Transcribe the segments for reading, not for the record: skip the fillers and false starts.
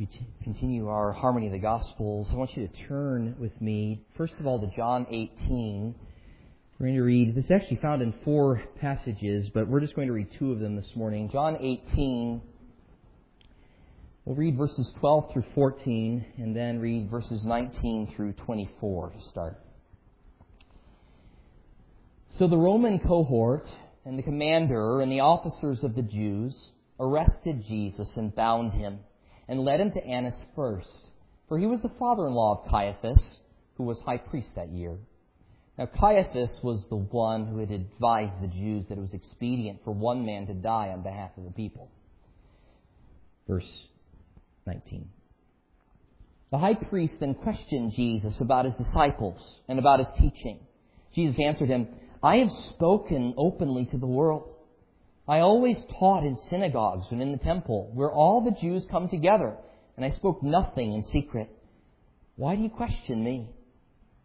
we continue our Harmony of the Gospels, I want you to turn with me, first of all, to John 18. We're going to read, this is actually found in four passages, but we're just going to read two of them this morning. John 18, we'll read verses 12 through 14, and then read verses 19 through 24 to start. So the Roman cohort and the commander and the officers of the Jews arrested Jesus and bound him, and led him to Annas first, for he was the father-in-law of Caiaphas, who was high priest that year. Now Caiaphas was the one who had advised the Jews that it was expedient for one man to die on behalf of the people. Verse 19. The high priest then questioned Jesus about his disciples and about his teaching. Jesus answered him, "I have spoken openly to the world. I always taught in synagogues and in the temple, where all the Jews come together, and I spoke nothing in secret. Why do you question me?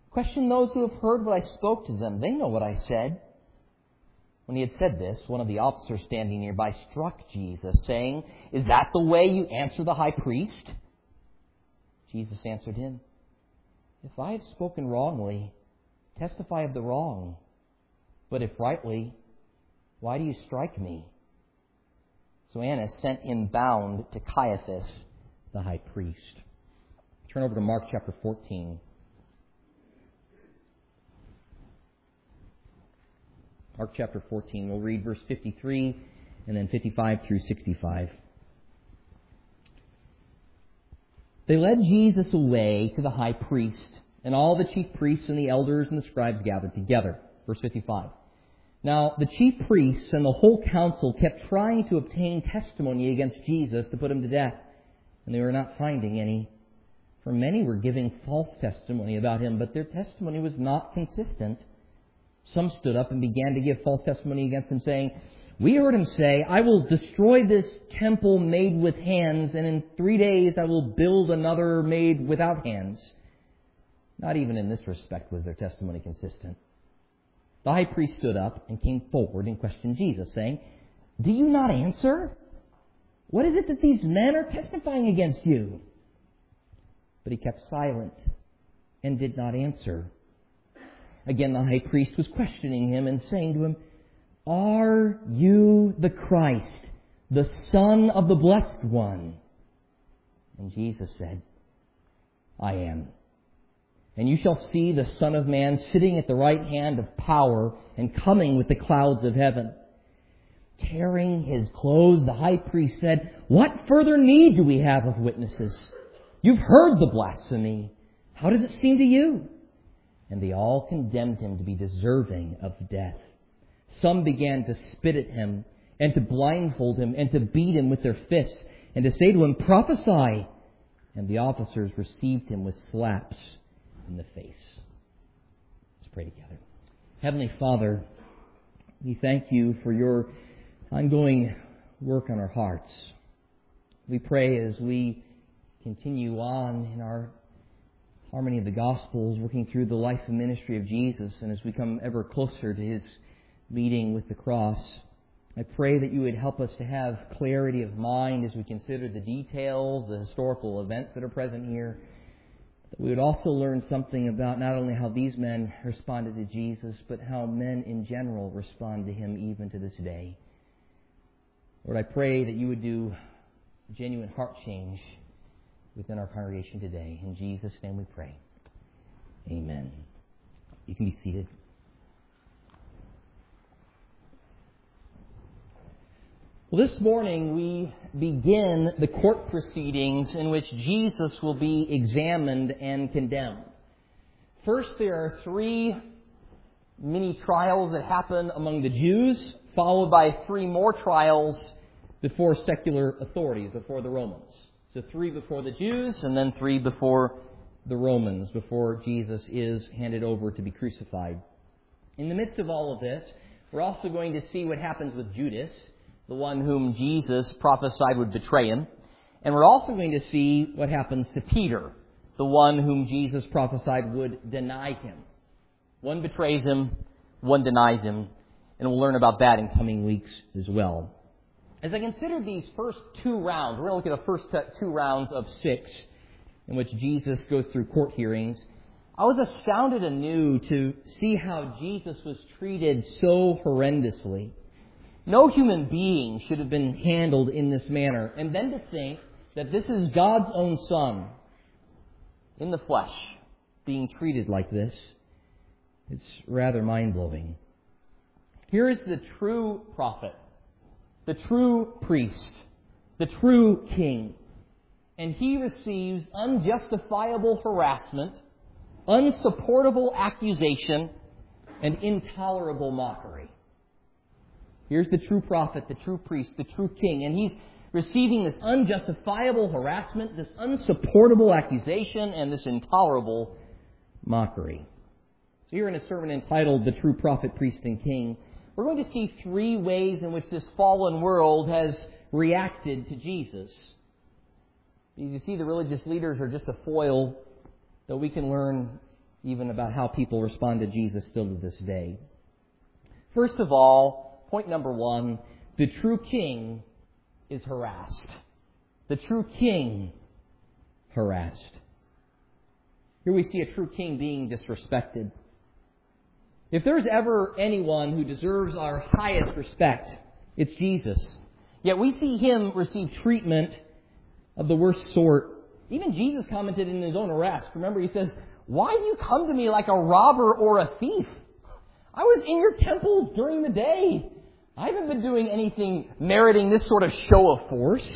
Question those who have heard what I spoke to them. They know what I said." When he had said this, one of the officers standing nearby struck Jesus, saying, "Is that the way you answer the high priest?" Jesus answered him, "If I have spoken wrongly, testify of the wrong. But if rightly, why do you strike me?" So Annas sent him bound to Caiaphas, the high priest. Turn over to Mark chapter 14. Mark chapter 14. We'll read verse 53 and then 55 through 65. They led Jesus away to the high priest, and all the chief priests and the elders and the scribes gathered together. Verse 55. Now, the chief priests and the whole council kept trying to obtain testimony against Jesus to put him to death, and they were not finding any. For many were giving false testimony about him, but their testimony was not consistent. Some stood up and began to give false testimony against him, saying, "We heard him say, 'I will destroy this temple made with hands, and in 3 days I will build another made without hands.'" Not even in this respect was their testimony consistent. The high priest stood up and came forward and questioned Jesus, saying, "Do you not answer? What is it that these men are testifying against you?" But he kept silent and did not answer. Again, the high priest was questioning him and saying to him, "Are you the Christ, the Son of the Blessed One?" And Jesus said, "I am. And you shall see the Son of Man sitting at the right hand of power and coming with the clouds of heaven." Tearing his clothes, the high priest said, "What further need do we have of witnesses? You've heard the blasphemy. How does it seem to you?" And they all condemned him to be deserving of death. Some began to spit at him and to blindfold him and to beat him with their fists and to say to him, "Prophesy." And the officers received him with slaps in the face. Let's pray together. Heavenly Father, we thank you for your ongoing work on our hearts. We pray as we continue on in our harmony of the Gospels, working through the life and ministry of Jesus, and as we come ever closer to his meeting with the cross, I pray that you would help us to have clarity of mind as we consider the details, the historical events that are present here. We would also learn something about not only how these men responded to Jesus, but how men in general respond to him even to this day. Lord, I pray that you would do genuine heart change within our congregation today. In Jesus' name we pray. Amen. You can be seated. Well, this morning we begin the court proceedings in which Jesus will be examined and condemned. First, there are three mini trials that happen among the Jews, followed by three more trials before secular authorities, before the Romans. So three before the Jews, and then three before the Romans, before Jesus is handed over to be crucified. In the midst of all of this, we're also going to see what happens with Judas, the one whom Jesus prophesied would betray him. And we're also going to see what happens to Peter, the one whom Jesus prophesied would deny him. One betrays him, one denies him, and we'll learn about that in coming weeks as well. As I consider these first two rounds, we're going to look at the first two rounds of six in which Jesus goes through court hearings. I was astounded anew to see how Jesus was treated so horrendously. No human being should have been handled in this manner. And then to think that this is God's own Son in the flesh being treated like this. It's rather mind-blowing. Here is the true prophet, the true priest, the true king. And he receives unjustifiable harassment, unsupportable accusation, and intolerable mockery. Here's the true prophet, the true priest, the true king, and he's receiving this unjustifiable harassment, this unsupportable accusation, and this intolerable mockery. So here in a sermon entitled The True Prophet, Priest, and King, we're going to see three ways in which this fallen world has reacted to Jesus. As you see, the religious leaders are just a foil, though we can learn even about how people respond to Jesus still to this day. First of all, point number one, the true king is harassed. The true king harassed. Here we see a true king being disrespected. If there's ever anyone who deserves our highest respect, it's Jesus. Yet we see him receive treatment of the worst sort. Even Jesus commented in his own arrest. Remember, he says, "Why do you come to me like a robber or a thief? I was in your temples during the day. I haven't been doing anything meriting this sort of show of force."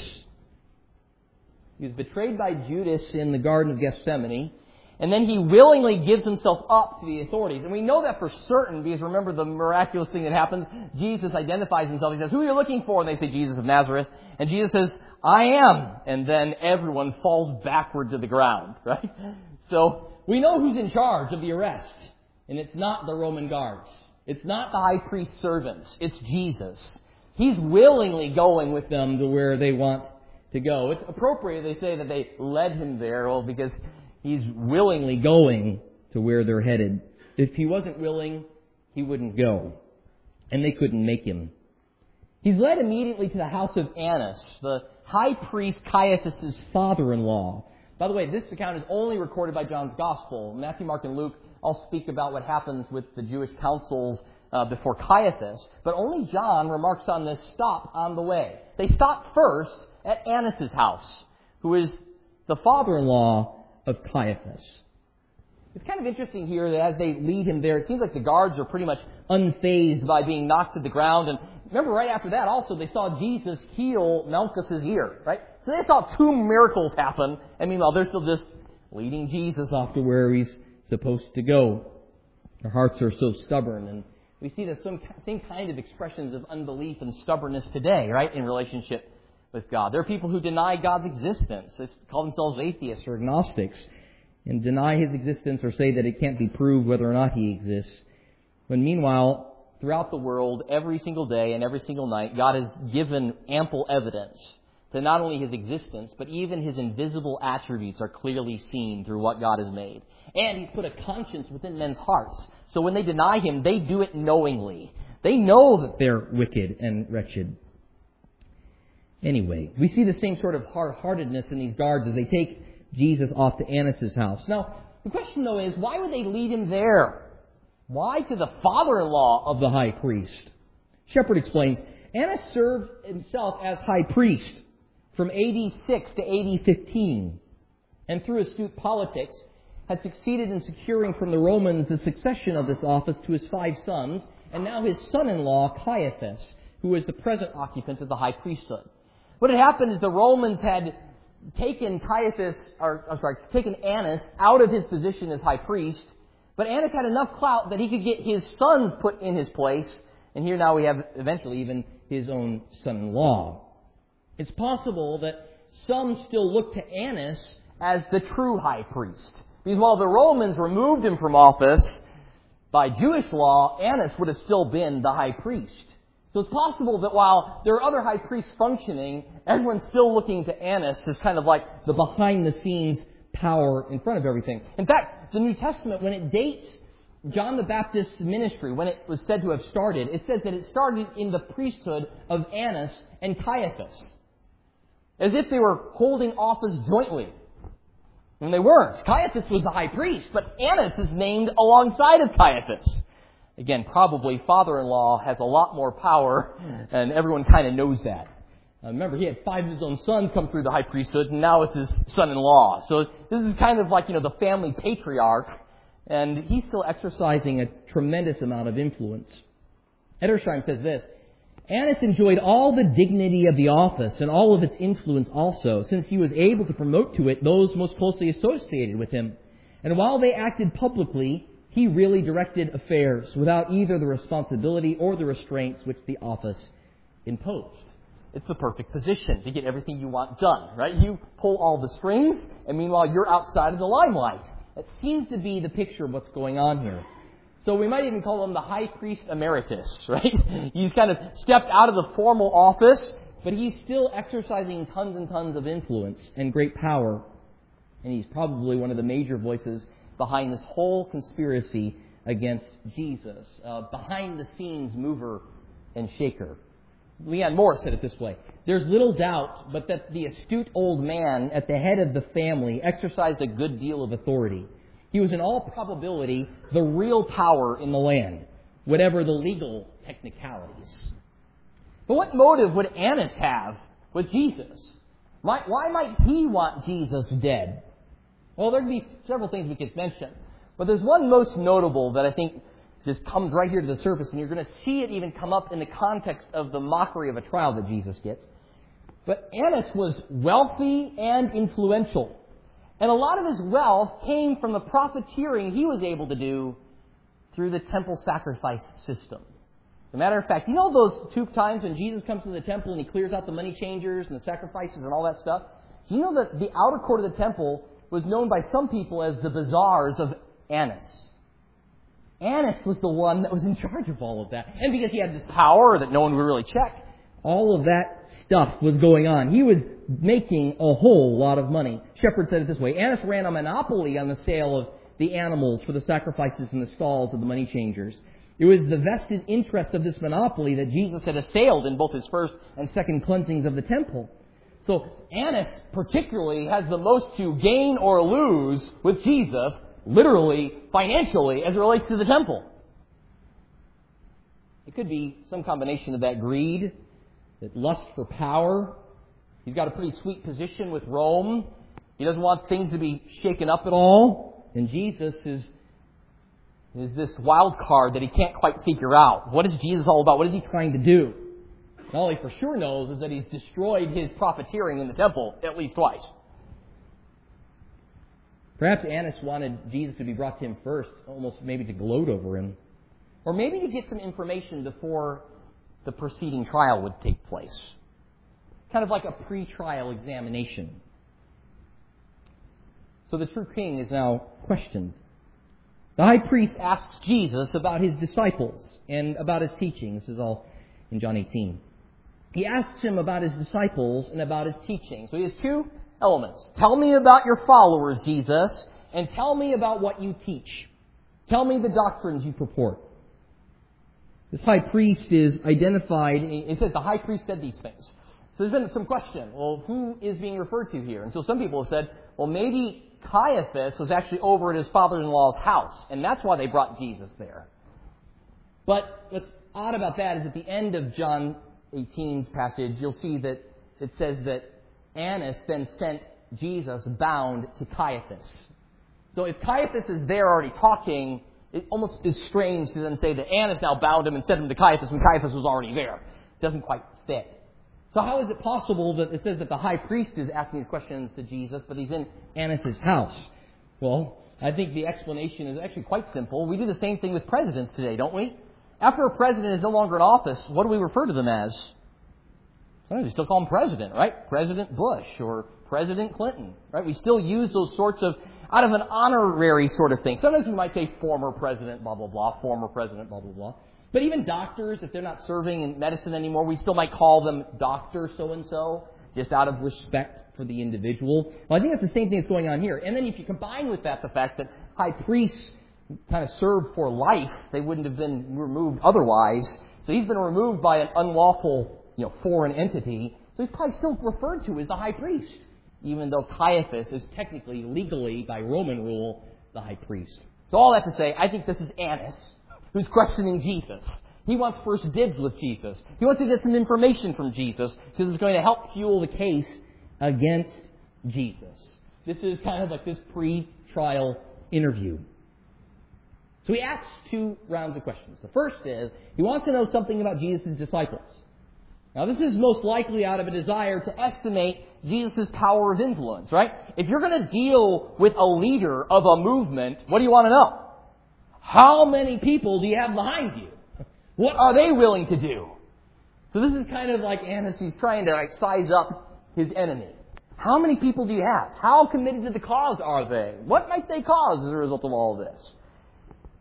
He was betrayed by Judas in the Garden of Gethsemane, and then he willingly gives himself up to the authorities. And we know that for certain, because remember the miraculous thing that happens. Jesus identifies himself. He says, "Who are you looking for?" And they say, "Jesus of Nazareth." And Jesus says, "I am." And then everyone falls backward to the ground, right? So we know who's in charge of the arrest. And it's not the Roman guards. It's not the high priest's servants. It's Jesus. He's willingly going with them to where they want to go. It's appropriate they say that they led him there, well, because he's willingly going to where they're headed. If he wasn't willing, he wouldn't go. And they couldn't make him. He's led immediately to the house of Annas, the high priest Caiaphas' father-in-law. By the way, this account is only recorded by John's Gospel. Matthew, Mark, and Luke all speak about what happens with the Jewish councils before Caiaphas. But only John remarks on this stop on the way. They stop first at Annas' house, who is the father-in-law of Caiaphas. It's kind of interesting here that as they lead him there, it seems like the guards are pretty much unfazed by being knocked to the ground. And remember, right after that, also, they saw Jesus heal Malchus' ear, right? So they saw two miracles happen, and meanwhile, they're still just leading Jesus off to where he's supposed to go. Their hearts are so stubborn, and we see the same kind of expressions of unbelief and stubbornness today, right, in relationship with God. There are people who deny God's existence. They call themselves atheists or agnostics and deny his existence or say that it can't be proved whether or not he exists. When meanwhile, throughout the world, every single day and every single night, God has given ample evidence to not only his existence, but even his invisible attributes are clearly seen through what God has made. And he's put a conscience within men's hearts. So when they deny him, they do it knowingly. They know that they're wicked and wretched. Anyway, we see the same sort of hard-heartedness in these guards as they take Jesus off to Annas' house. Now, the question, though, is why would they lead him there? Why to the father-in-law of the high priest? Shepherd explains, Annas served himself as high priest from AD 6 to AD 15, and through astute politics had succeeded in securing from the Romans the succession of this office to his 5 sons, and now his son-in-law, Caiaphas, who was the present occupant of the high priesthood. What had happened is the Romans had taken taken Annas out of his position as high priest, but Annas had enough clout that he could get his sons put in his place, and here now we have eventually even his own son-in-law. It's possible that some still look to Annas as the true high priest, because while the Romans removed him from office, by Jewish law, Annas would have still been the high priest. So it's possible that while there are other high priests functioning, everyone's still looking to Annas as kind of like the behind-the-scenes power in front of everything. In fact, the New Testament, when it dates John the Baptist's ministry, when it was said to have started, it says that it started in the priesthood of Annas and Caiaphas, as if they were holding office jointly. And they weren't. Caiaphas was the high priest, but Annas is named alongside of Caiaphas. Again, probably father-in-law has a lot more power, and everyone kind of knows that. Remember, he had 5 of his own sons come through the high priesthood, and now it's his son-in-law. So this is kind of like, the family patriarch, and he's still exercising a tremendous amount of influence. Edersheim says this: Annas enjoyed all the dignity of the office and all of its influence also, since he was able to promote to it those most closely associated with him. And while they acted publicly, he really directed affairs without either the responsibility or the restraints which the office imposed. It's the perfect position to get everything you want done, right? You pull all the strings, and meanwhile you're outside of the limelight. That seems to be the picture of what's going on here. So we might even call him the high priest emeritus, right? He's kind of stepped out of the formal office, but he's still exercising tons and tons of influence and great power. And he's probably one of the major voices behind this whole conspiracy against Jesus, behind-the-scenes mover and shaker. Leon Morris said it this way: there's little doubt but that the astute old man at the head of the family exercised a good deal of authority. He was in all probability the real power in the land, whatever the legal technicalities. But what motive would Annas have with Jesus? Why might he want Jesus dead? Well, there could be several things we could mention, but there's one most notable that I think just comes right here to the surface, and you're going to see it even come up in the context of the mockery of a trial that Jesus gets. But Annas was wealthy and influential, and a lot of his wealth came from the profiteering he was able to do through the temple sacrifice system. As a matter of fact, those 2 times when Jesus comes to the temple and he clears out the money changers and the sacrifices and all that stuff? You know that the outer court of the temple was known by some people as the bazaars of Annas. Annas was the one that was in charge of all of that. And because he had this power that no one would really check, all of that stuff was going on. He was making a whole lot of money. Shepherd said it this way: Annas ran a monopoly on the sale of the animals for the sacrifices in the stalls of the money changers. It was the vested interest of this monopoly that Jesus had assailed in both his first and second cleansings of the temple. So Annas particularly has the most to gain or lose with Jesus, literally, financially, as it relates to the temple. It could be some combination of that greed, that lust for power. He's got a pretty sweet position with Rome. He doesn't want things to be shaken up at all. And Jesus is this wild card that he can't quite figure out. What is Jesus all about? What is he trying to do? And all he for sure knows is that he's destroyed his profiteering in the temple at least twice. Perhaps Annas wanted Jesus to be brought to him first, almost maybe to gloat over him. Or maybe to get some information before the preceding trial would take place. Kind of like a pre-trial examination. So the true king is now questioned. The high priest asks Jesus about his disciples and about his teaching. This is all in John 18. He asks him about his disciples and about his teaching. So he has 2 elements. Tell me about your followers, Jesus, and tell me about what you teach. Tell me the doctrines you purport. This high priest is identified. It says the high priest said these things. So there's been some question, well, who is being referred to here? And so some people have said, well, maybe Caiaphas was actually over at his father-in-law's house, and that's why they brought Jesus there. But what's odd about that is at the end of John 18's passage, you'll see that it says that Annas then sent Jesus bound to Caiaphas. So if Caiaphas is there already talking, it almost is strange to then say that Annas now bound him and sent him to Caiaphas when Caiaphas was already there. It doesn't quite fit. So how is it possible that it says that the high priest is asking these questions to Jesus, but he's in Annas' house? Well, I think the explanation is actually quite simple. We do the same thing with presidents today, don't we? After a president is no longer in office, what do we refer to them as? Sometimes we still call them president, right? President Bush or President Clinton, right? We still use those sorts of, out of an honorary sort of thing. Sometimes we might say former president, blah, blah, blah, former president, blah, blah, blah. But even doctors, if they're not serving in medicine anymore, we still might call them Dr. So-and-so, just out of respect for the individual. Well, I think that's the same thing that's going on here. And then if you combine with that the fact that high priests kind of served for life. They wouldn't have been removed otherwise. So he's been removed by an unlawful, foreign entity. So he's probably still referred to as the high priest, even though Caiaphas is technically, legally, by Roman rule, the high priest. So all that to say, I think this is Annas who's questioning Jesus. He wants first dibs with Jesus. He wants to get some information from Jesus because it's going to help fuel the case against Jesus. This is kind of like this pre-trial interview. So he asks two rounds of questions. The first is, he wants to know something about Jesus' disciples. Now, this is most likely out of a desire to estimate Jesus' power of influence, right? If you're going to deal with a leader of a movement, what do you want to know? How many people do you have behind you? What are they willing to do? So this is kind of like Annas, he's trying to size up his enemy. How many people do you have? How committed to the cause are they? What might they cause as a result of all of this?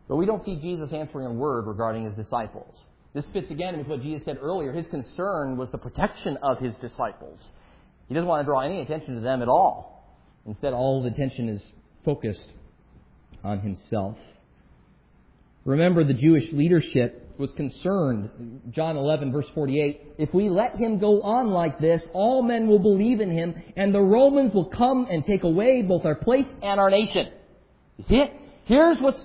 But we don't see Jesus answering a word regarding his disciples. This fits again with what Jesus said earlier. His concern was the protection of his disciples. He doesn't want to draw any attention to them at all. Instead, all the attention is focused on himself. Remember, the Jewish leadership was concerned. John 11, verse 48, if we let him go on like this, all men will believe in him, and the Romans will come and take away both our place and our nation. You see it? Here's what's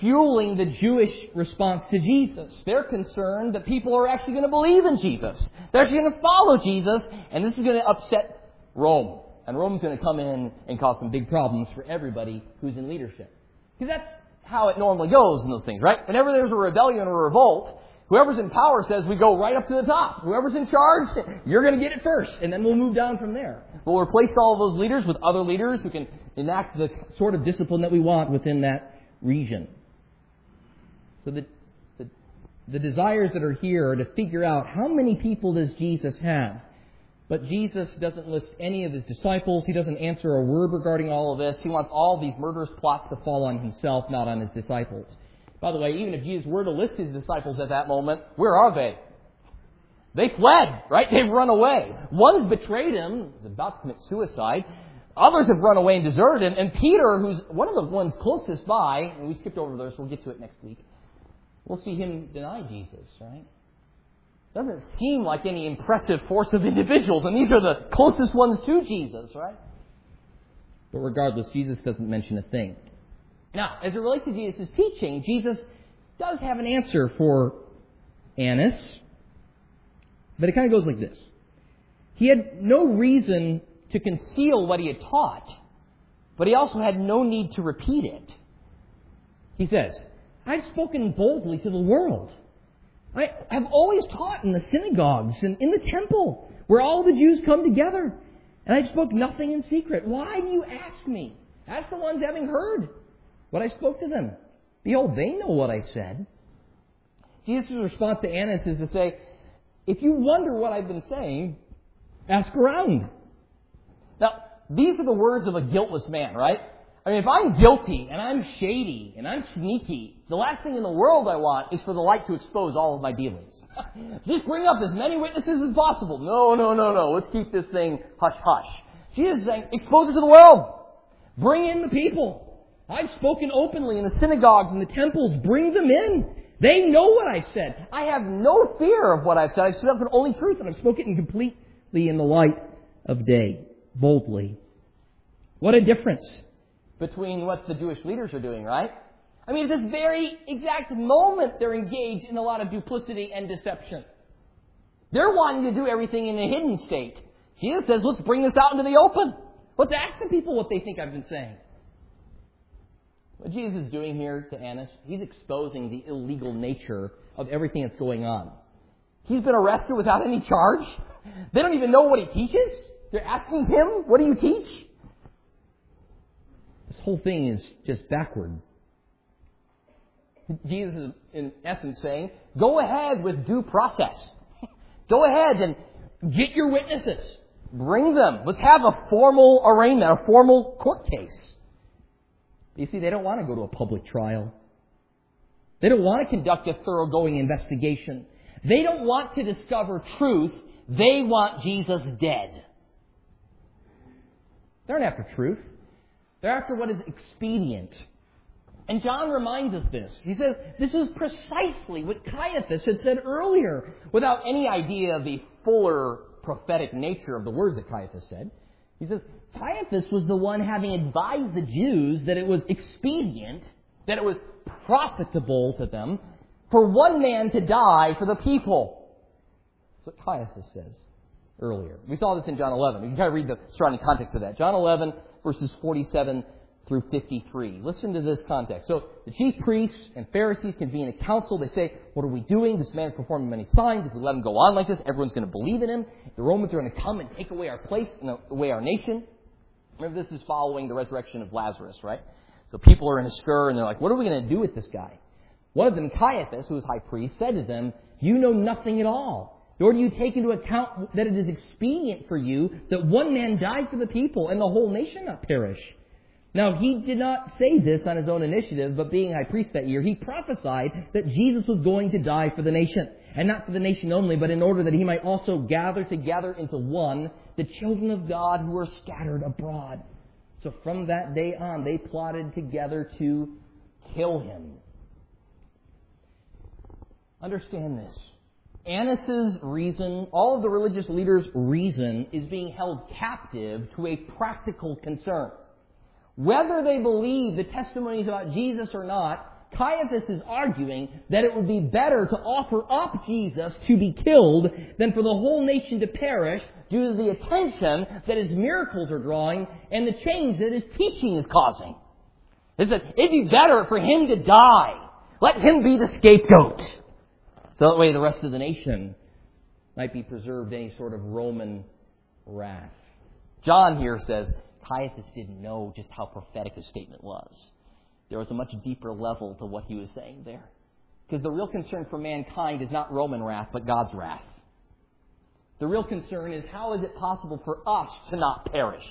fueling the Jewish response to Jesus. They're concerned that people are actually going to believe in Jesus. They're actually going to follow Jesus, and this is going to upset Rome. And Rome's going to come in and cause some big problems for everybody who's in leadership. Because that's how it normally goes in those things, right? Whenever there's a rebellion or a revolt, whoever's in power says we go right up to the top. Whoever's in charge, you're going to get it first, and then we'll move down from there. We'll replace all of those leaders with other leaders who can enact the sort of discipline that we want within that region. So the desires that are here are to figure out how many people does Jesus have. But Jesus doesn't list any of his disciples. He doesn't answer a word regarding all of this. He wants all these murderous plots to fall on himself, not on his disciples. By the way, even if Jesus were to list his disciples at that moment, where are they? They fled, right? They've run away. One's betrayed him. He's about to commit suicide. Others have run away and deserted him. And Peter, who's one of the ones closest by, and we skipped over this, we'll get to it next week, we'll see him deny Jesus, right? Doesn't seem like any impressive force of individuals, and these are the closest ones to Jesus, right? But regardless, Jesus doesn't mention a thing. Now, as it relates to Jesus' teaching, Jesus does have an answer for Annas, but it kind of goes like this. He had no reason to conceal what he had taught, but he also had no need to repeat it. He says, I've spoken boldly to the world. I have always taught in the synagogues and in the temple where all the Jews come together. And I spoke nothing in secret. Why do you ask me? Ask the ones having heard what I spoke to them. Behold, they know what I said. Jesus' response to Annas is to say, if you wonder what I've been saying, ask around. Now, these are the words of a guiltless man, right? I mean, if I'm guilty, and I'm shady, and I'm sneaky, the last thing in the world I want is for the light to expose all of my dealings. Just bring up as many witnesses as possible. No. Let's keep this thing hush-hush. Jesus is saying, expose it to the world. Bring in the people. I've spoken openly in the synagogues and the temples. Bring them in. They know what I said. I have no fear of what I've said. I've stood up for the only truth, and I've spoken completely in the light of day, boldly. What a difference between what the Jewish leaders are doing, right? I mean, at this very exact moment, they're engaged in a lot of duplicity and deception. They're wanting to do everything in a hidden state. Jesus says, let's bring this out into the open. Let's ask the people what they think I've been saying. What Jesus is doing here to Annas, he's exposing the illegal nature of everything that's going on. He's been arrested without any charge. They don't even know what he teaches. They're asking him, what do you teach? This whole thing is just backward. Jesus is, in essence, saying, go ahead with due process. Go ahead and get your witnesses. Bring them. Let's have a formal arraignment, a formal court case. You see, they don't want to go to a public trial. They don't want to conduct a thoroughgoing investigation. They don't want to discover truth. They want Jesus dead. They aren't after truth. They're after what is expedient. And John reminds us this. He says, this is precisely what Caiaphas had said earlier, without any idea of the fuller prophetic nature of the words that Caiaphas said. He says, Caiaphas was the one having advised the Jews that it was expedient, that it was profitable to them, for one man to die for the people. That's what Caiaphas says earlier. We saw this in John 11. We can kind of read the surrounding context of that. John 11, verses 47 through 53. Listen to this context. So the chief priests and Pharisees convene a council. They say, what are we doing? This man is performing many signs. If we let him go on like this, everyone's going to believe in him. The Romans are going to come and take away our place and away our nation. Remember, this is following the resurrection of Lazarus, right? So people are in a stir, and they're like, what are we going to do with this guy? One of them, Caiaphas, who was high priest, said to them, you know nothing at all, nor do you take into account that it is expedient for you that one man died for the people and the whole nation not perish. Now, he did not say this on his own initiative, but being high priest that year, he prophesied that Jesus was going to die for the nation, and not for the nation only, but in order that he might also gather together into one the children of God who are scattered abroad. So from that day on, they plotted together to kill him. Understand this. Annas' reason, all of the religious leaders' reason, is being held captive to a practical concern. Whether they believe the testimonies about Jesus or not, Caiaphas is arguing that it would be better to offer up Jesus to be killed than for the whole nation to perish due to the attention that his miracles are drawing and the change that his teaching is causing. It says, it'd be better for him to die. Let him be the scapegoat. So that way the rest of the nation might be preserved any sort of Roman wrath. John here says, Caiaphas didn't know just how prophetic his statement was. There was a much deeper level to what he was saying there. Because the real concern for mankind is not Roman wrath, but God's wrath. The real concern is, how is it possible for us to not perish?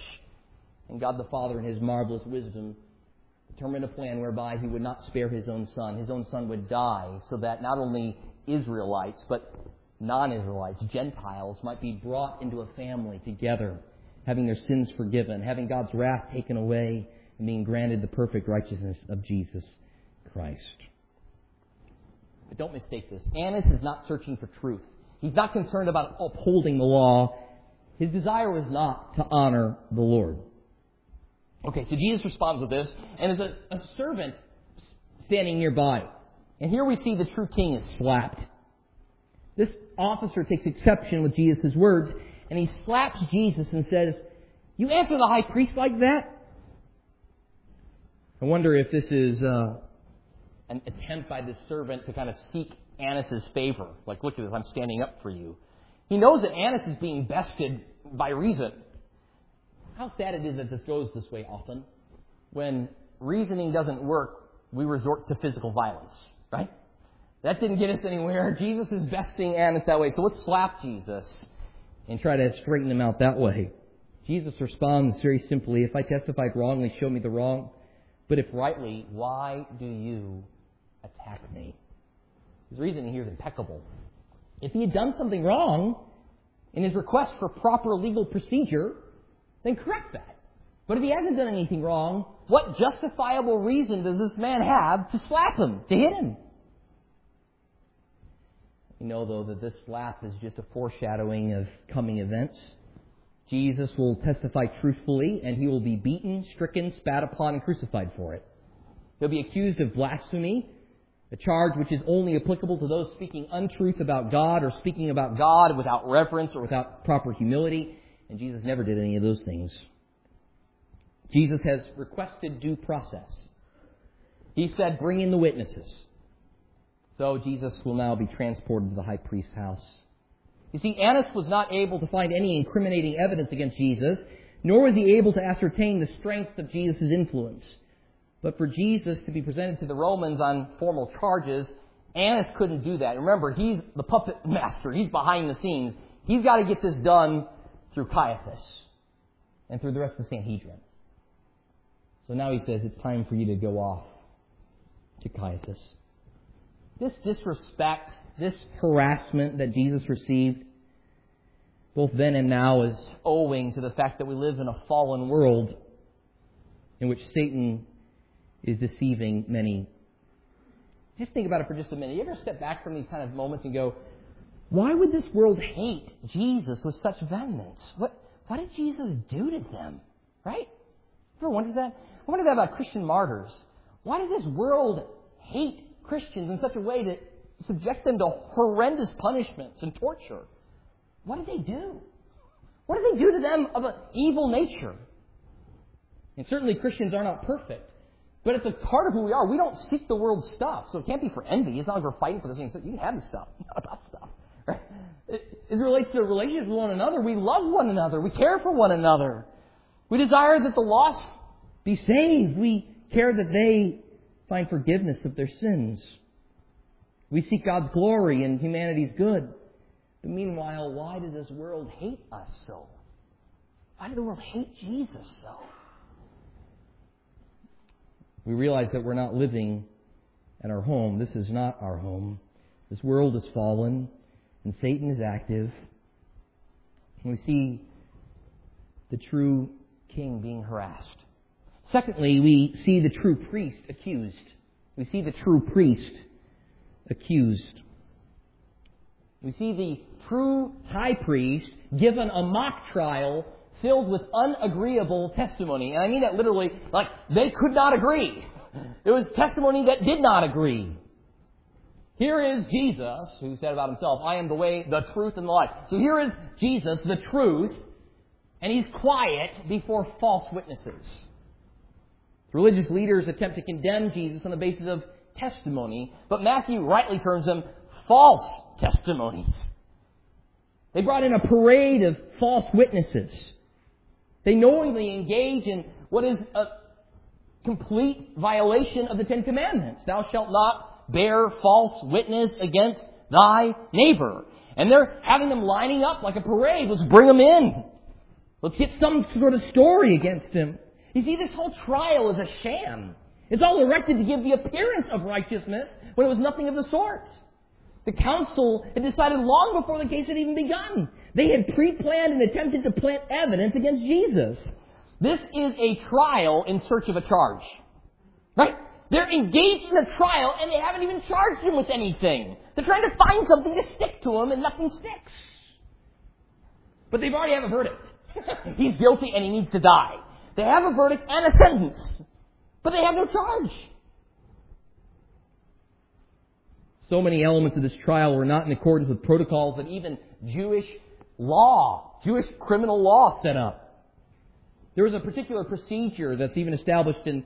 And God the Father, in his marvelous wisdom, determined a plan whereby he would not spare his own son. His own son would die so that not only Israelites, but non-Israelites, Gentiles, might be brought into a family together, having their sins forgiven, having God's wrath taken away, and being granted the perfect righteousness of Jesus Christ. But don't mistake this. Annas is not searching for truth. He's not concerned about upholding the law. His desire was not to honor the Lord. Okay, so Jesus responds with this, and there's a servant standing nearby. And here we see the true king is slapped. This officer takes exception with Jesus' words, and he slaps Jesus and says, you answer the high priest like that? I wonder if this is an attempt by this servant to kind of seek Annas' favor. Like, look at this, I'm standing up for you. He knows that Annas is being bested by reason. How sad it is that this goes this way often. When reasoning doesn't work, we resort to physical violence, right? That didn't get us anywhere. Jesus is besting Annas that way. So let's slap Jesus and try to straighten him out that way. Jesus responds very simply, if I testified wrongly, show me the wrong. But if rightly, why do you attack me? His reasoning here is impeccable. If he had done something wrong in his request for proper legal procedure, then correct that. But if he hasn't done anything wrong, what justifiable reason does this man have to slap him, to hit him? You know, though, that this slap is just a foreshadowing of coming events. Jesus will testify truthfully, and he will be beaten, stricken, spat upon, and crucified for it. He'll be accused of blasphemy, a charge which is only applicable to those speaking untruth about God or speaking about God without reverence or without proper humility. And Jesus never did any of those things. Jesus has requested due process. He said, bring in the witnesses. So Jesus will now be transported to the high priest's house. You see, Annas was not able to find any incriminating evidence against Jesus, nor was he able to ascertain the strength of Jesus' influence. But for Jesus to be presented to the Romans on formal charges, Annas couldn't do that. Remember, he's the puppet master. He's behind the scenes. He's got to get this done through Caiaphas and through the rest of the Sanhedrin. So now he says, it's time for you to go off to Caiaphas. This disrespect, this harassment that Jesus received, both then and now, is owing to the fact that we live in a fallen world in which Satan is deceiving many. Just think about it for just a minute. You ever step back from these kind of moments and go, why would this world hate Jesus with such vehemence? What did Jesus do to them? Right? Ever wondered that? I wonder that about Christian martyrs. Why does this world hate Christians in such a way that subject them to horrendous punishments and torture? What did they do? What did they do to them of an evil nature? And certainly Christians are not perfect. But at the heart of who we are, we don't seek the world's stuff. So it can't be for envy. It's not like we're fighting for the same stuff. You can have the stuff. It's not about stuff. Right? As it relates to relationships with one another, we love one another. We care for one another. We desire that the lost be saved. We care that they find forgiveness of their sins. We seek God's glory and humanity's good. But meanwhile, why does this world hate us so? Why did the world hate Jesus so? We realize that we're not living at our home. This is not our home. This world is fallen, and Satan is active. And we see the true king being harassed. Secondly, we see the true priest accused. We see the true priest accused. We see the true high priest given a mock trial filled with unagreeable testimony. And I mean that literally, like, they could not agree. It was testimony that did not agree. Here is Jesus, who said about himself, I am the way, the truth, and the life. So here is Jesus, the truth, and he's quiet before false witnesses. Religious leaders attempt to condemn Jesus on the basis of testimony, but Matthew rightly terms them false testimonies. They brought in a parade of false witnesses. They knowingly engage in what is a complete violation of the Ten Commandments. Thou shalt not bear false witness against thy neighbor. And they're having them lining up like a parade. Let's bring them in. Let's get some sort of story against him. You see, this whole trial is a sham. It's all erected to give the appearance of righteousness when it was nothing of the sort. The council had decided long before the case had even begun. They had pre-planned and attempted to plant evidence against Jesus. This is a trial in search of a charge. Right? They're engaged in a trial and they haven't even charged him with anything. They're trying to find something to stick to him and nothing sticks. But they've already have a verdict. He's guilty and he needs to die. They have a verdict and a sentence. But they have no charge. So many elements of this trial were not in accordance with protocols that even Jewish law, Jewish criminal law set up. There was a particular procedure that's even established in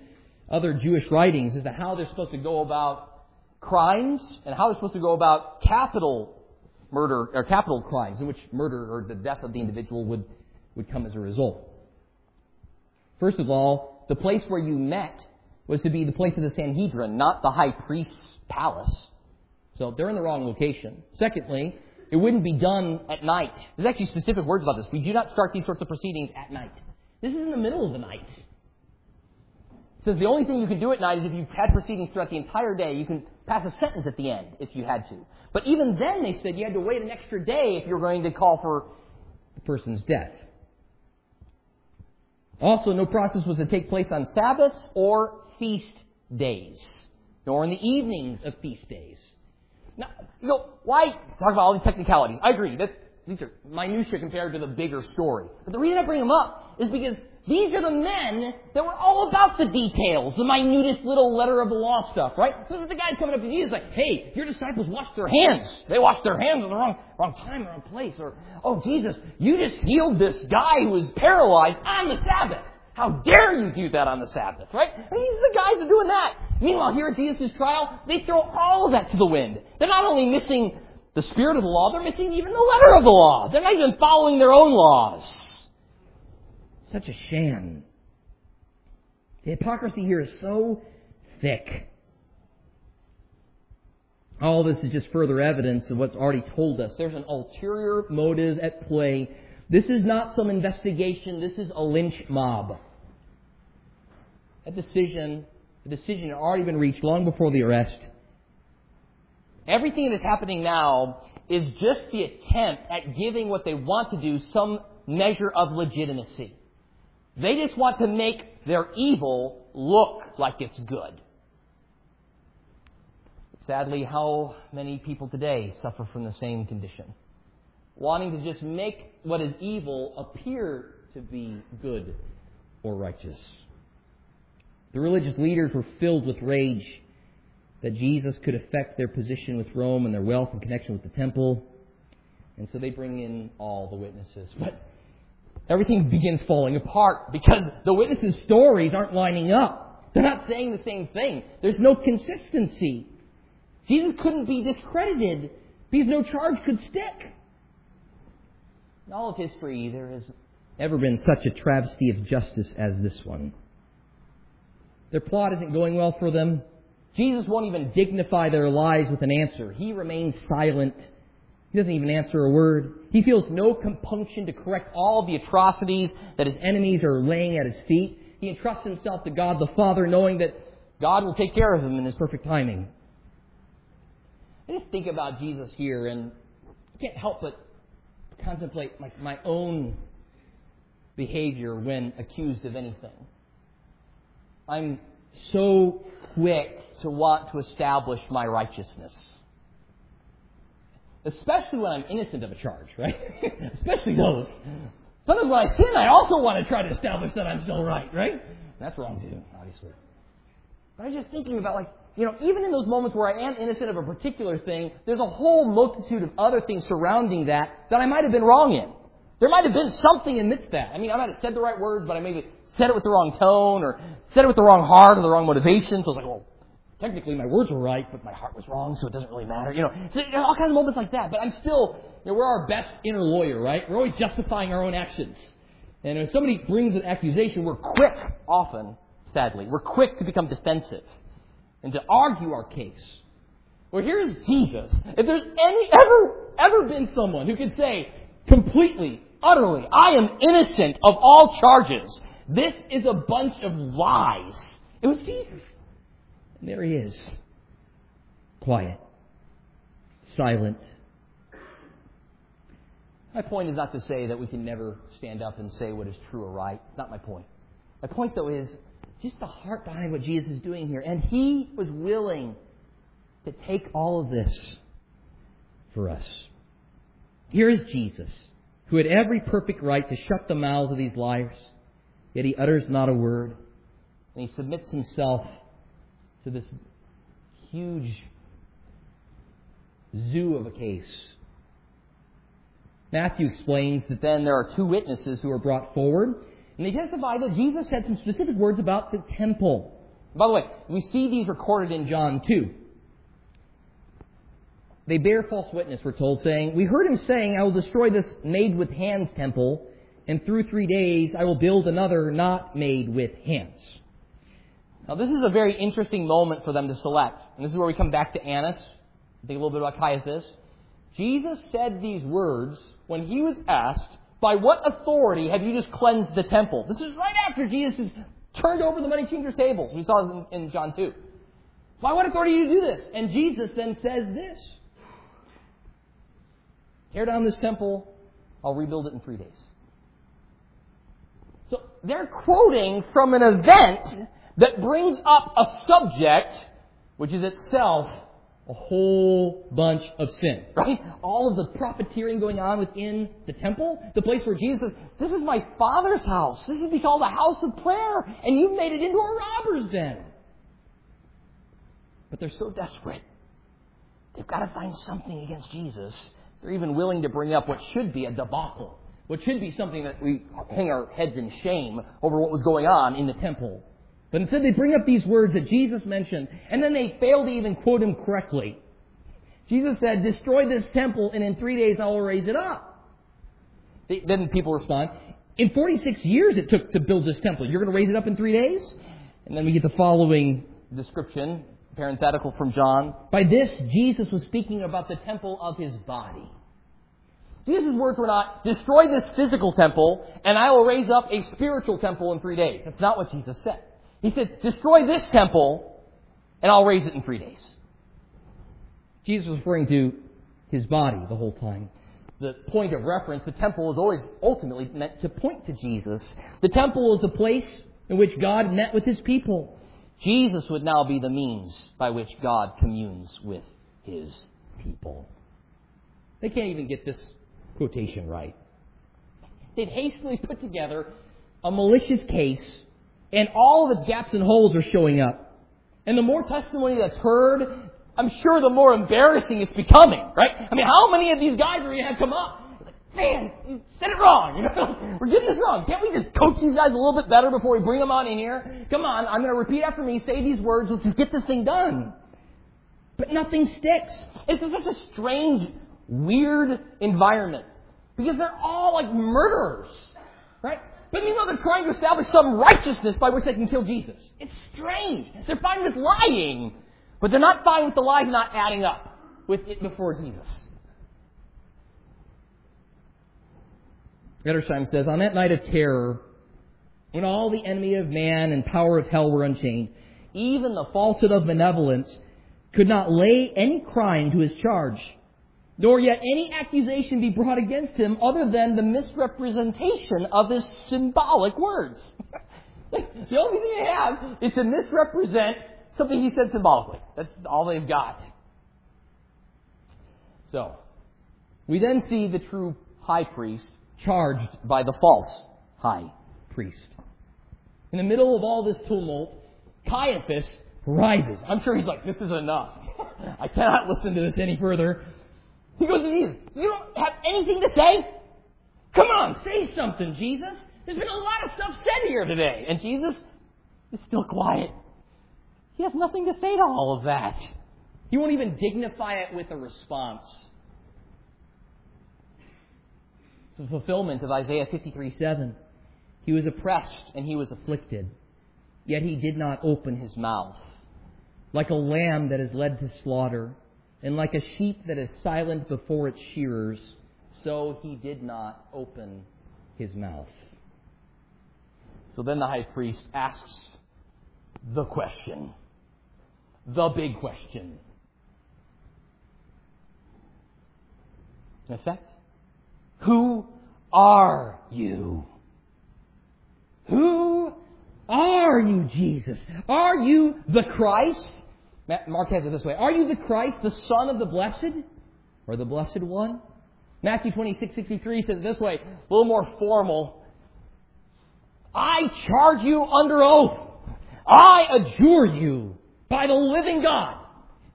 other Jewish writings as to how they're supposed to go about crimes and how they're supposed to go about capital murder or capital crimes in which murder or the death of the individual would come as a result. First of all, the place where you met was to be the place of the Sanhedrin, not the high priest's palace. So they're in the wrong location. Secondly, it wouldn't be done at night. There's actually specific words about this. We do not start these sorts of proceedings at night. This is in the middle of the night. It says the only thing you can do at night is if you've had proceedings throughout the entire day, you can pass a sentence at the end if you had to. But even then, they said you had to wait an extra day if you were going to call for the person's death. Also, no process was to take place on Sabbaths or feast days, nor in the evenings of feast days. Now, you know, why talk about all these technicalities? I agree, these are minutiae compared to the bigger story. But the reason I bring them up is because these are the men that were all about the details, the minutest little letter of the law stuff, right? So this is the guy coming up to Jesus like, hey, your disciples washed their hands. They washed their hands at the wrong time, wrong place. Or, oh, Jesus, you just healed this guy who was paralyzed on the Sabbath. How dare you do that on the Sabbath, right? And these are the guys who are doing that. Meanwhile, here at Jesus' trial, they throw all of that to the wind. They're not only missing the spirit of the law, they're missing even the letter of the law. They're not even following their own laws. Such a sham. The hypocrisy here is so thick. All this is just further evidence of what's already told us. There's an ulterior motive at play. This is not some investigation. This is a lynch mob. A decision had already been reached long before the arrest. Everything that is happening now is just the attempt at giving what they want to do some measure of legitimacy. They just want to make their evil look like it's good. Sadly, how many people today suffer from the same condition? Wanting to just make what is evil appear to be good or righteous. The religious leaders were filled with rage that Jesus could affect their position with Rome and their wealth and connection with the temple. And so they bring in all the witnesses. But everything begins falling apart because the witnesses' stories aren't lining up. They're not saying the same thing. There's no consistency. Jesus couldn't be discredited because no charge could stick. In all of history, there has never been such a travesty of justice as this one. Their plot isn't going well for them. Jesus won't even dignify their lies with an answer. He remains silent. He doesn't even answer a word. He feels no compunction to correct all the atrocities that his enemies are laying at his feet. He entrusts himself to God the Father, knowing that God will take care of him in his perfect timing. I just think about Jesus here, and I can't help but contemplate my own behavior when accused of anything. I'm so quick to want to establish my righteousness. Especially when I'm innocent of a charge, right? Especially those. Sometimes when I sin, I also want to try to establish that I'm still right, right? That's wrong too, obviously. But I was just thinking about, even in those moments where I am innocent of a particular thing, there's a whole multitude of other things surrounding that I might have been wrong in. There might have been something amidst that. I might have said the right words, but I maybe said it with the wrong tone or said it with the wrong heart or the wrong motivation. So I was like, well, technically my words were right, but my heart was wrong, so it doesn't really matter. So there's all kinds of moments like that. But I'm still, we're our best inner lawyer, right? We're always justifying our own actions. And if somebody brings an accusation, we're quick, often, sadly, we're quick to become defensive and to argue our case. Well, here's Jesus. If there's ever been someone who could say completely, utterly, I am innocent of all charges, this is a bunch of lies, it was Jesus. And there he is. Quiet. Silent. My point is not to say that we can never stand up and say what is true or right. Not my point. My point, though, is just the heart behind what Jesus is doing here. And he was willing to take all of this for us. Here is Jesus, who had every perfect right to shut the mouths of these liars, yet he utters not a word. And he submits himself to this huge zoo of a case. Matthew explains that then there are two witnesses who are brought forward, and they testify that Jesus said some specific words about the temple. By the way, we see these recorded in John 2. They bear false witness, we're told, saying, "We heard him saying, I will destroy this made with hands temple, and through 3 days I will build another not made with hands." Now this is a very interesting moment for them to select. And this is where we come back to Annas. Think a little bit about Caiaphas. Jesus said these words when he was asked, "By what authority have you just cleansed the temple?" This is right after Jesus has turned over the money changers' tables. We saw this in John 2. "By what authority do you do this?" And Jesus then says this: "Tear down this temple, I'll rebuild it in 3 days." So they're quoting from an event that brings up a subject which is itself a whole bunch of sin, right? All of the profiteering going on within the temple, the place where Jesus, "This is my Father's house. This is called a house of prayer, and you've made it into a robber's den." But they're so desperate. They've got to find something against Jesus. They're even willing to bring up what should be a debacle, what should be something that we hang our heads in shame over what was going on in the temple. But instead they bring up these words that Jesus mentioned, and then they fail to even quote him correctly. Jesus said, "Destroy this temple, and in 3 days I will raise it up." Then people respond, "In 46 years it took to build this temple. You're going to raise it up in 3 days?" And then we get the following description, parenthetical from John. "By this, Jesus was speaking about the temple of his body." Jesus' words were not, "Destroy this physical temple, and I will raise up a spiritual temple in 3 days." That's not what Jesus said. He said, "Destroy this temple, and I'll raise it in 3 days." Jesus was referring to his body the whole time. the point of reference. The temple is always ultimately meant to point to Jesus. The temple is the place in which God met with his people. Jesus would now be the means by which God communes with his people. They can't even get this quotation right. They've hastily put together a malicious case, and all of its gaps and holes are showing up. And the more testimony that's heard, I'm sure the more embarrassing it's becoming, right? I mean, how many of these guys are going to have come up? It's like, man, you said it wrong. You know, we're getting this wrong. Can't we just coach these guys a little bit better before we bring them on in here? Come on, I'm going to repeat after me, say these words, let's just get this thing done. But nothing sticks. It's just such a strange, weird environment because they're all like murderers, right? But meanwhile, they're trying to establish some righteousness by which they can kill Jesus. It's strange. They're fine with lying, but they're not fine with the lies not adding up with it before Jesus. Edersheim says, on that night of terror, when all the enemy of man and power of hell were unchained, even the falsehood of malevolence could not lay any crime to his charge, nor yet any accusation be brought against him other than the misrepresentation of his symbolic words. The only thing they have is to misrepresent something he said symbolically. That's all they've got. So, we then see the true high priest charged by the false high priest. In the middle of all this tumult, Caiaphas rises. I'm sure he's like, this is enough. I cannot listen to this any further. He goes to Jesus. You don't have anything to say? Come on, say something, Jesus. There's been a lot of stuff said here today. And Jesus is still quiet. He has nothing to say to all of that. He won't even dignify it with a response. It's the fulfillment of Isaiah 53:7. He was oppressed and he was afflicted, yet he did not open his mouth. Like a lamb that is led to slaughter, and like a sheep that is silent before its shearers, so he did not open his mouth. So then the high priest asks the question, the big question. In effect, who are you? Who are you, Jesus? Are you the Christ? Mark has it this way. Are you the Christ, the Son of the Blessed, or the Blessed One? Matthew 26:63 says it this way, a little more formal. I charge you under oath. I adjure you by the living God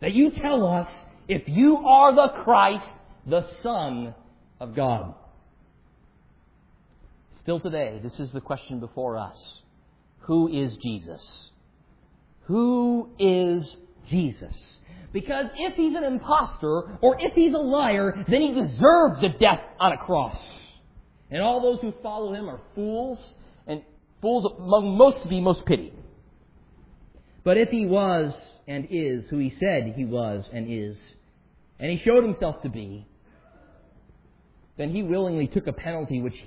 that you tell us if you are the Christ, the Son of God. Still today, this is the question before us. Who is Jesus? Who is Jesus? Because if he's an imposter or if he's a liar, then he deserved the death on a cross. And all those who follow him are fools, and fools among most to be most pitied. But if he was and is who he said he was and is, and he showed himself to be, then he willingly took a penalty which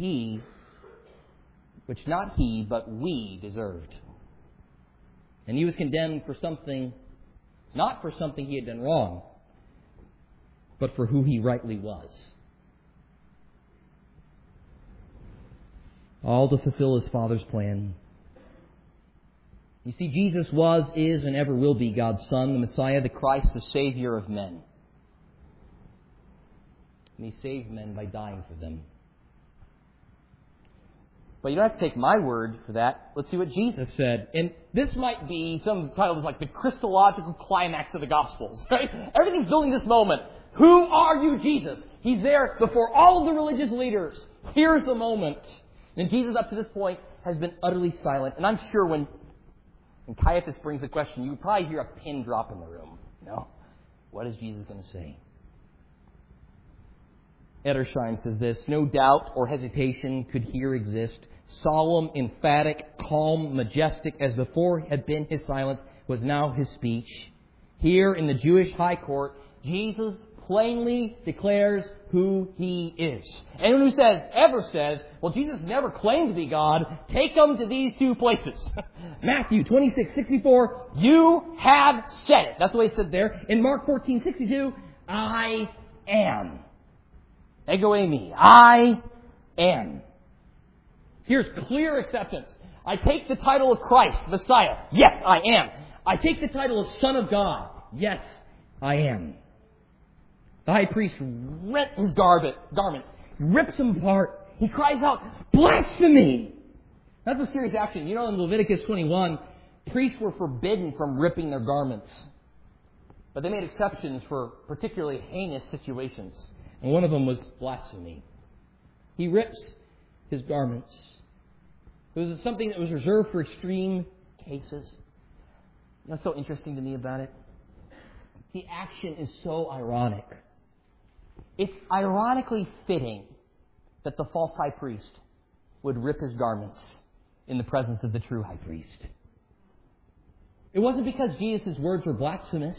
not he, but we deserved. And he was condemned for something, not for something he had done wrong, but for who he rightly was. All to fulfill his Father's plan. You see, Jesus was, is, and ever will be God's Son, the Messiah, the Christ, the Savior of men. And he saved men by dying for them. But you don't have to take my word for that. Let's see what Jesus said. And this might be, some title is like the Christological climax of the Gospels, right? Everything's building this moment. Who are you, Jesus? He's there before all of the religious leaders. Here's the moment. And Jesus, up to this point, has been utterly silent. And I'm sure when Caiaphas brings the question, you probably hear a pin drop in the room. No. What is Jesus going to say? Edersheim says this, no doubt or hesitation could here exist. Solemn, emphatic, calm, majestic, as before had been his silence, was now his speech. Here in the Jewish high court, Jesus plainly declares who he is. Anyone who ever says, well, Jesus never claimed to be God, take them to these two places. Matthew 26:64, you have said it. That's the way he said there. In Mark 14:62, I am. Ego eimi. I am. Here's clear acceptance. I take the title of Christ, Messiah. Yes, I am. I take the title of Son of God. Yes, I am. The high priest rent his garments, rips them apart. He cries out, blasphemy! That's a serious action. You know, in Leviticus 21, priests were forbidden from ripping their garments. But they made exceptions for particularly heinous situations. And one of them was blasphemy. He rips his garments. It was something that was reserved for extreme cases. That's so interesting to me about it. The action is so ironic. It's ironically fitting that the false high priest would rip his garments in the presence of the true high priest. It wasn't because Jesus' words were blasphemous.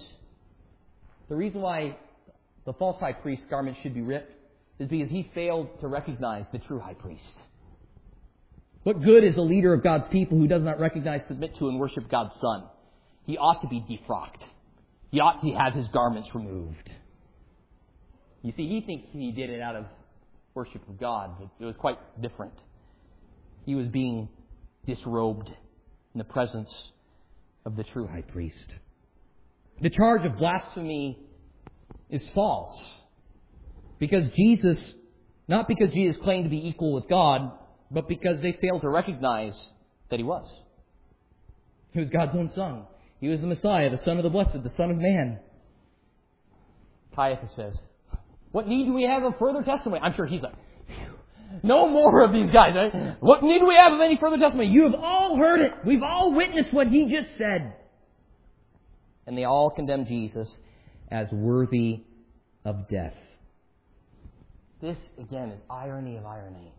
The reason why the false high priest's garments should be ripped is because he failed to recognize the true high priest. What good is a leader of God's people who does not recognize, submit to, and worship God's Son? He ought to be defrocked. He ought to have his garments removed. You see, he thinks he did it out of worship of God, but it was quite different. He was being disrobed in the presence of the true high priest. The charge of blasphemy is false because Jesus claimed to be equal with God, but because they failed to recognize that he was. He was God's own Son. He was the Messiah, the Son of the Blessed, the Son of Man. Caiaphas says, what need do we have of further testimony? I'm sure he's like, no more of these guys. Right? What need do we have of any further testimony? You have all heard it. We've all witnessed what he just said. And they all condemn Jesus as worthy of death. This, again, is irony of irony.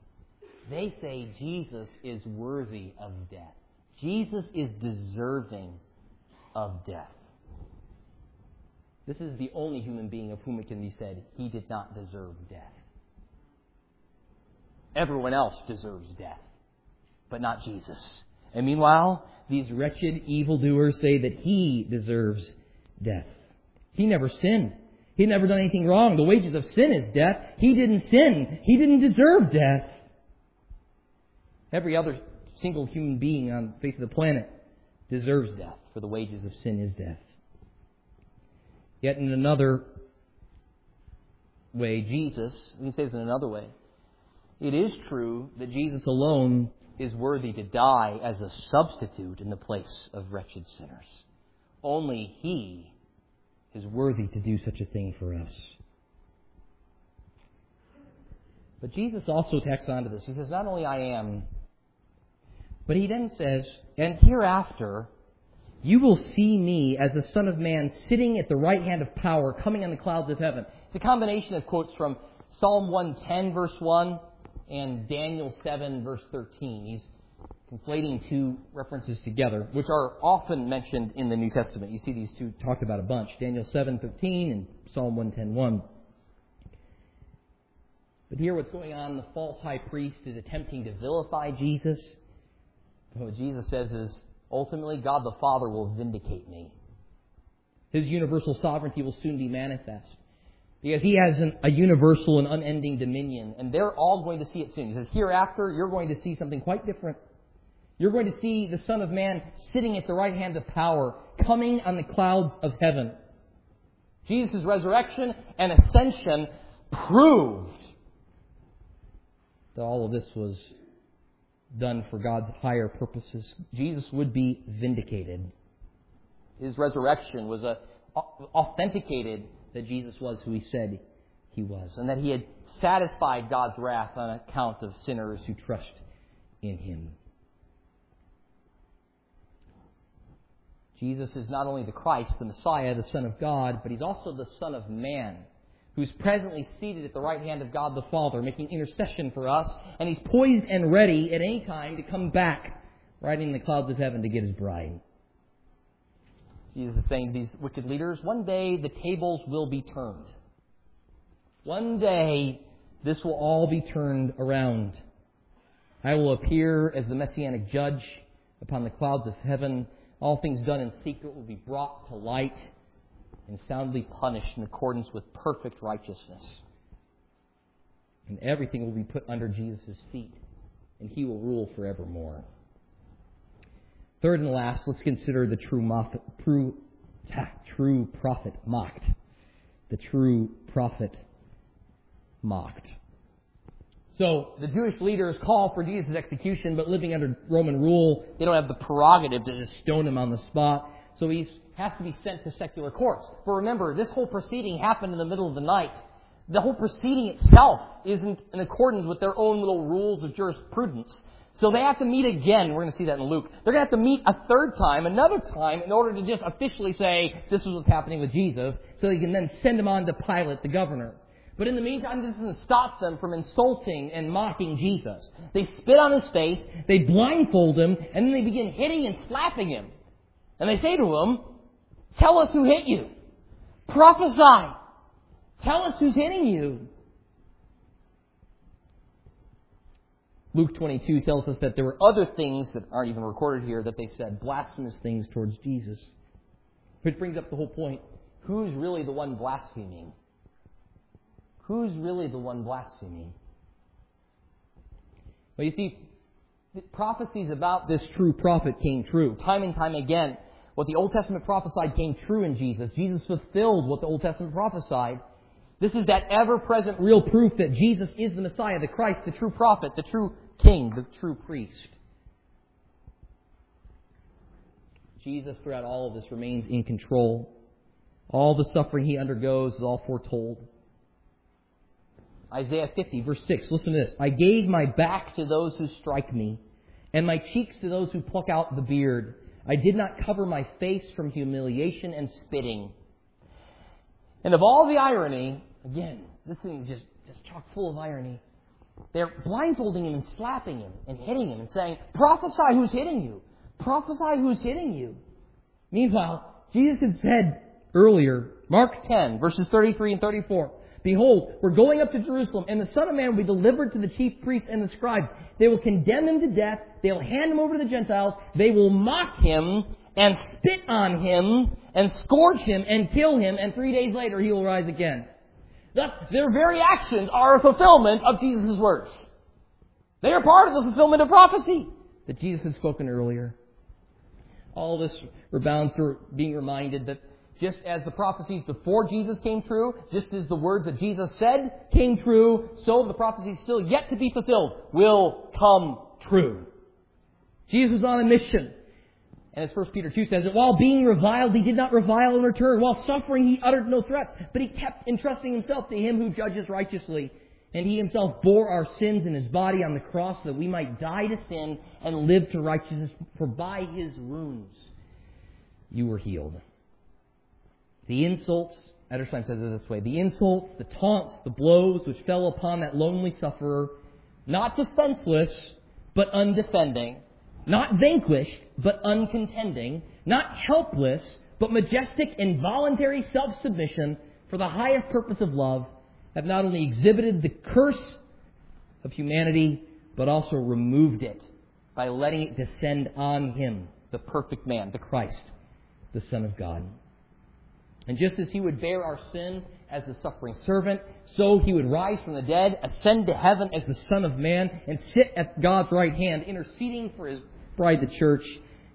They say Jesus is worthy of death. Jesus is deserving of death. This is the only human being of whom it can be said, he did not deserve death. Everyone else deserves death, but not Jesus. And meanwhile, these wretched evildoers say that he deserves death. He never sinned. He never done anything wrong. The wages of sin is death. He didn't sin. He didn't deserve death. Every other single human being on the face of the planet deserves death, for the wages of sin is death. Yet in another way, Jesus, let me say this in another way, it is true that Jesus alone is worthy to die as a substitute in the place of wretched sinners. Only he is worthy to do such a thing for us. But Jesus also tacks onto this. He says, not only I am, but he then says, and hereafter, you will see me as the Son of Man sitting at the right hand of power, coming on the clouds of heaven. It's a combination of quotes from Psalm 110, verse 1, and Daniel 7, verse 13. He's conflating two references together, which are often mentioned in the New Testament. You see these two talked about a bunch, Daniel 7, 13 and Psalm 110, 1. But here what's going on, the false high priest is attempting to vilify Jesus. And what Jesus says is, ultimately, God the Father will vindicate me. His universal sovereignty will soon be manifest. Because he has a universal and unending dominion. And they're all going to see it soon. He says, hereafter, you're going to see something quite different. You're going to see the Son of Man sitting at the right hand of power, coming on the clouds of heaven. Jesus' resurrection and ascension proved that all of this was done for God's higher purposes. Jesus would be vindicated. His resurrection was authenticated that Jesus was who he said he was, and that he had satisfied God's wrath on account of sinners who trust in him. Jesus is not only the Christ, the Messiah, the Son of God, but he's also the Son of Man, who's presently seated at the right hand of God the Father, making intercession for us, and he's poised and ready at any time to come back, riding in the clouds of heaven to get his bride. Jesus is saying to these wicked leaders, one day the tables will be turned. One day this will all be turned around. I will appear as the Messianic judge upon the clouds of heaven. All things done in secret will be brought to light and soundly punished in accordance with perfect righteousness. and everything will be put under Jesus' feet, and he will rule forevermore. Third and last, let's consider the true prophet mocked. The true prophet mocked. So the Jewish leaders call for Jesus' execution, but living under Roman rule, they don't have the prerogative to just stone him on the spot. So he has to be sent to secular courts. But remember, this whole proceeding happened in the middle of the night. The whole proceeding itself isn't in accordance with their own little rules of jurisprudence. So they have to meet again. We're going to see that in Luke. They're going to have to meet a third time, another time, in order to just officially say, this is what's happening with Jesus, so they can then send him on to Pilate, the governor. But in the meantime, this doesn't stop them from insulting and mocking Jesus. They spit on his face, they blindfold him, and then they begin hitting and slapping him. And they say to him, tell us who hit you. Prophesy. Tell us who's hitting you. Luke 22 tells us that there were other things that aren't even recorded here that they said, blasphemous things towards Jesus. Which brings up the whole point, who's really the one blaspheming? Who's really the one blaspheming? Well, you see, the prophecies about this true prophet came true. Time and time again, what the Old Testament prophesied came true in Jesus. Jesus fulfilled what the Old Testament prophesied. This is that ever-present real proof that Jesus is the Messiah, the Christ, the true prophet, the true king, the true priest. Jesus, throughout all of this, remains in control. All the suffering he undergoes is all foretold. Isaiah 50, verse 6. Listen to this. I gave my back to those who strike me, and my cheeks to those who pluck out the beard. I did not cover my face from humiliation and spitting. And of all the irony, again, this thing is just chock full of irony. They're blindfolding him and slapping him and hitting him and saying, prophesy who's hitting you. Prophesy who's hitting you. Meanwhile, Jesus had said earlier, Mark 10, verses 33 and 34, behold, we're going up to Jerusalem, and the Son of Man will be delivered to the chief priests and the scribes. They will condemn him to death. They will hand him over to the Gentiles. They will mock him and spit on him and scourge him and kill him. And 3 days later, he will rise again. Thus, their very actions are a fulfillment of Jesus' words. They are part of the fulfillment of prophecy that Jesus had spoken earlier. All this rebounds to being reminded that just as the prophecies before Jesus came true, just as the words that Jesus said came true, so the prophecies still yet to be fulfilled will come true. Jesus was on a mission. And as 1 Peter 2 says, that while being reviled, he did not revile in return. While suffering, he uttered no threats, but he kept entrusting himself to him who judges righteously. And he himself bore our sins in his body on the cross so that we might die to sin and live to righteousness. For by his wounds you were healed. The insults, Edersheim says it this way, the insults, the taunts, the blows which fell upon that lonely sufferer, not defenseless, but undefending, not vanquished, but uncontending, not helpless, but majestic in voluntary self-submission for the highest purpose of love, have not only exhibited the curse of humanity, but also removed it by letting it descend on him, the perfect man, the Christ, the Son of God. And just as he would bear our sin as the suffering servant, so he would rise from the dead, ascend to heaven as the Son of Man, and sit at God's right hand, interceding for his bride, the church,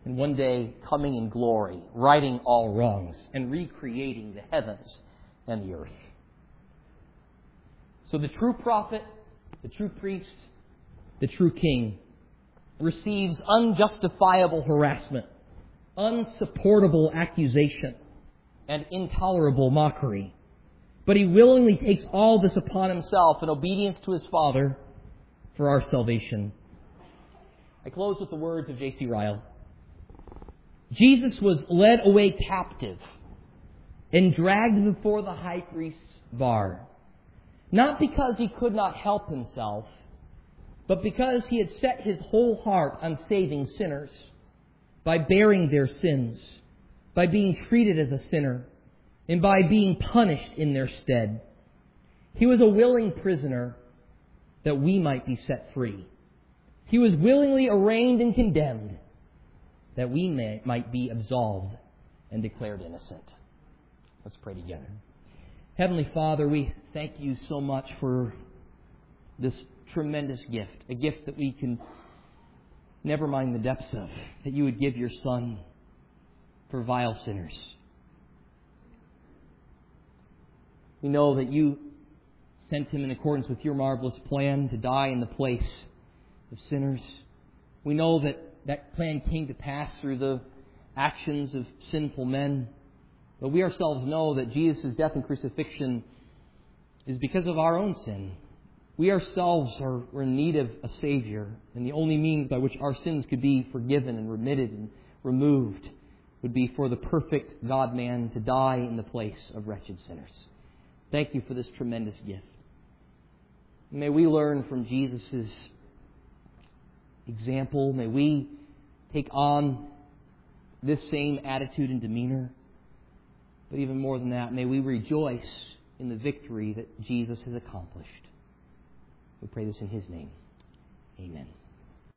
and one day coming in glory, righting all wrongs, and recreating the heavens and the earth. So the true prophet, the true priest, the true king receives unjustifiable harassment, unsupportable accusation, and intolerable mockery. But he willingly takes all this upon himself in obedience to his Father for our salvation. I close with the words of J.C. Ryle. Jesus was led away captive and dragged before the high priest's bar, not because he could not help himself, but because he had set his whole heart on saving sinners by bearing their sins, by being treated as a sinner, and by being punished in their stead. He was a willing prisoner that we might be set free. He was willingly arraigned and condemned that we might be absolved and declared innocent. Let's pray together. Heavenly Father, we thank you so much for this tremendous gift, a gift that we can never mind the depths of, that you would give your Son for vile sinners. We know that you sent Him in accordance with your marvelous plan to die in the place of sinners. We know that that plan came to pass through the actions of sinful men. But we ourselves know that Jesus' death and crucifixion is because of our own sin. We ourselves are in need of a Savior, and the only means by which our sins could be forgiven and remitted and removed would be for the perfect God-man to die in the place of wretched sinners. Thank you for this tremendous gift. May we learn from Jesus' example. May we take on this same attitude and demeanor. But even more than that, may we rejoice in the victory that Jesus has accomplished. We pray this in His name. Amen.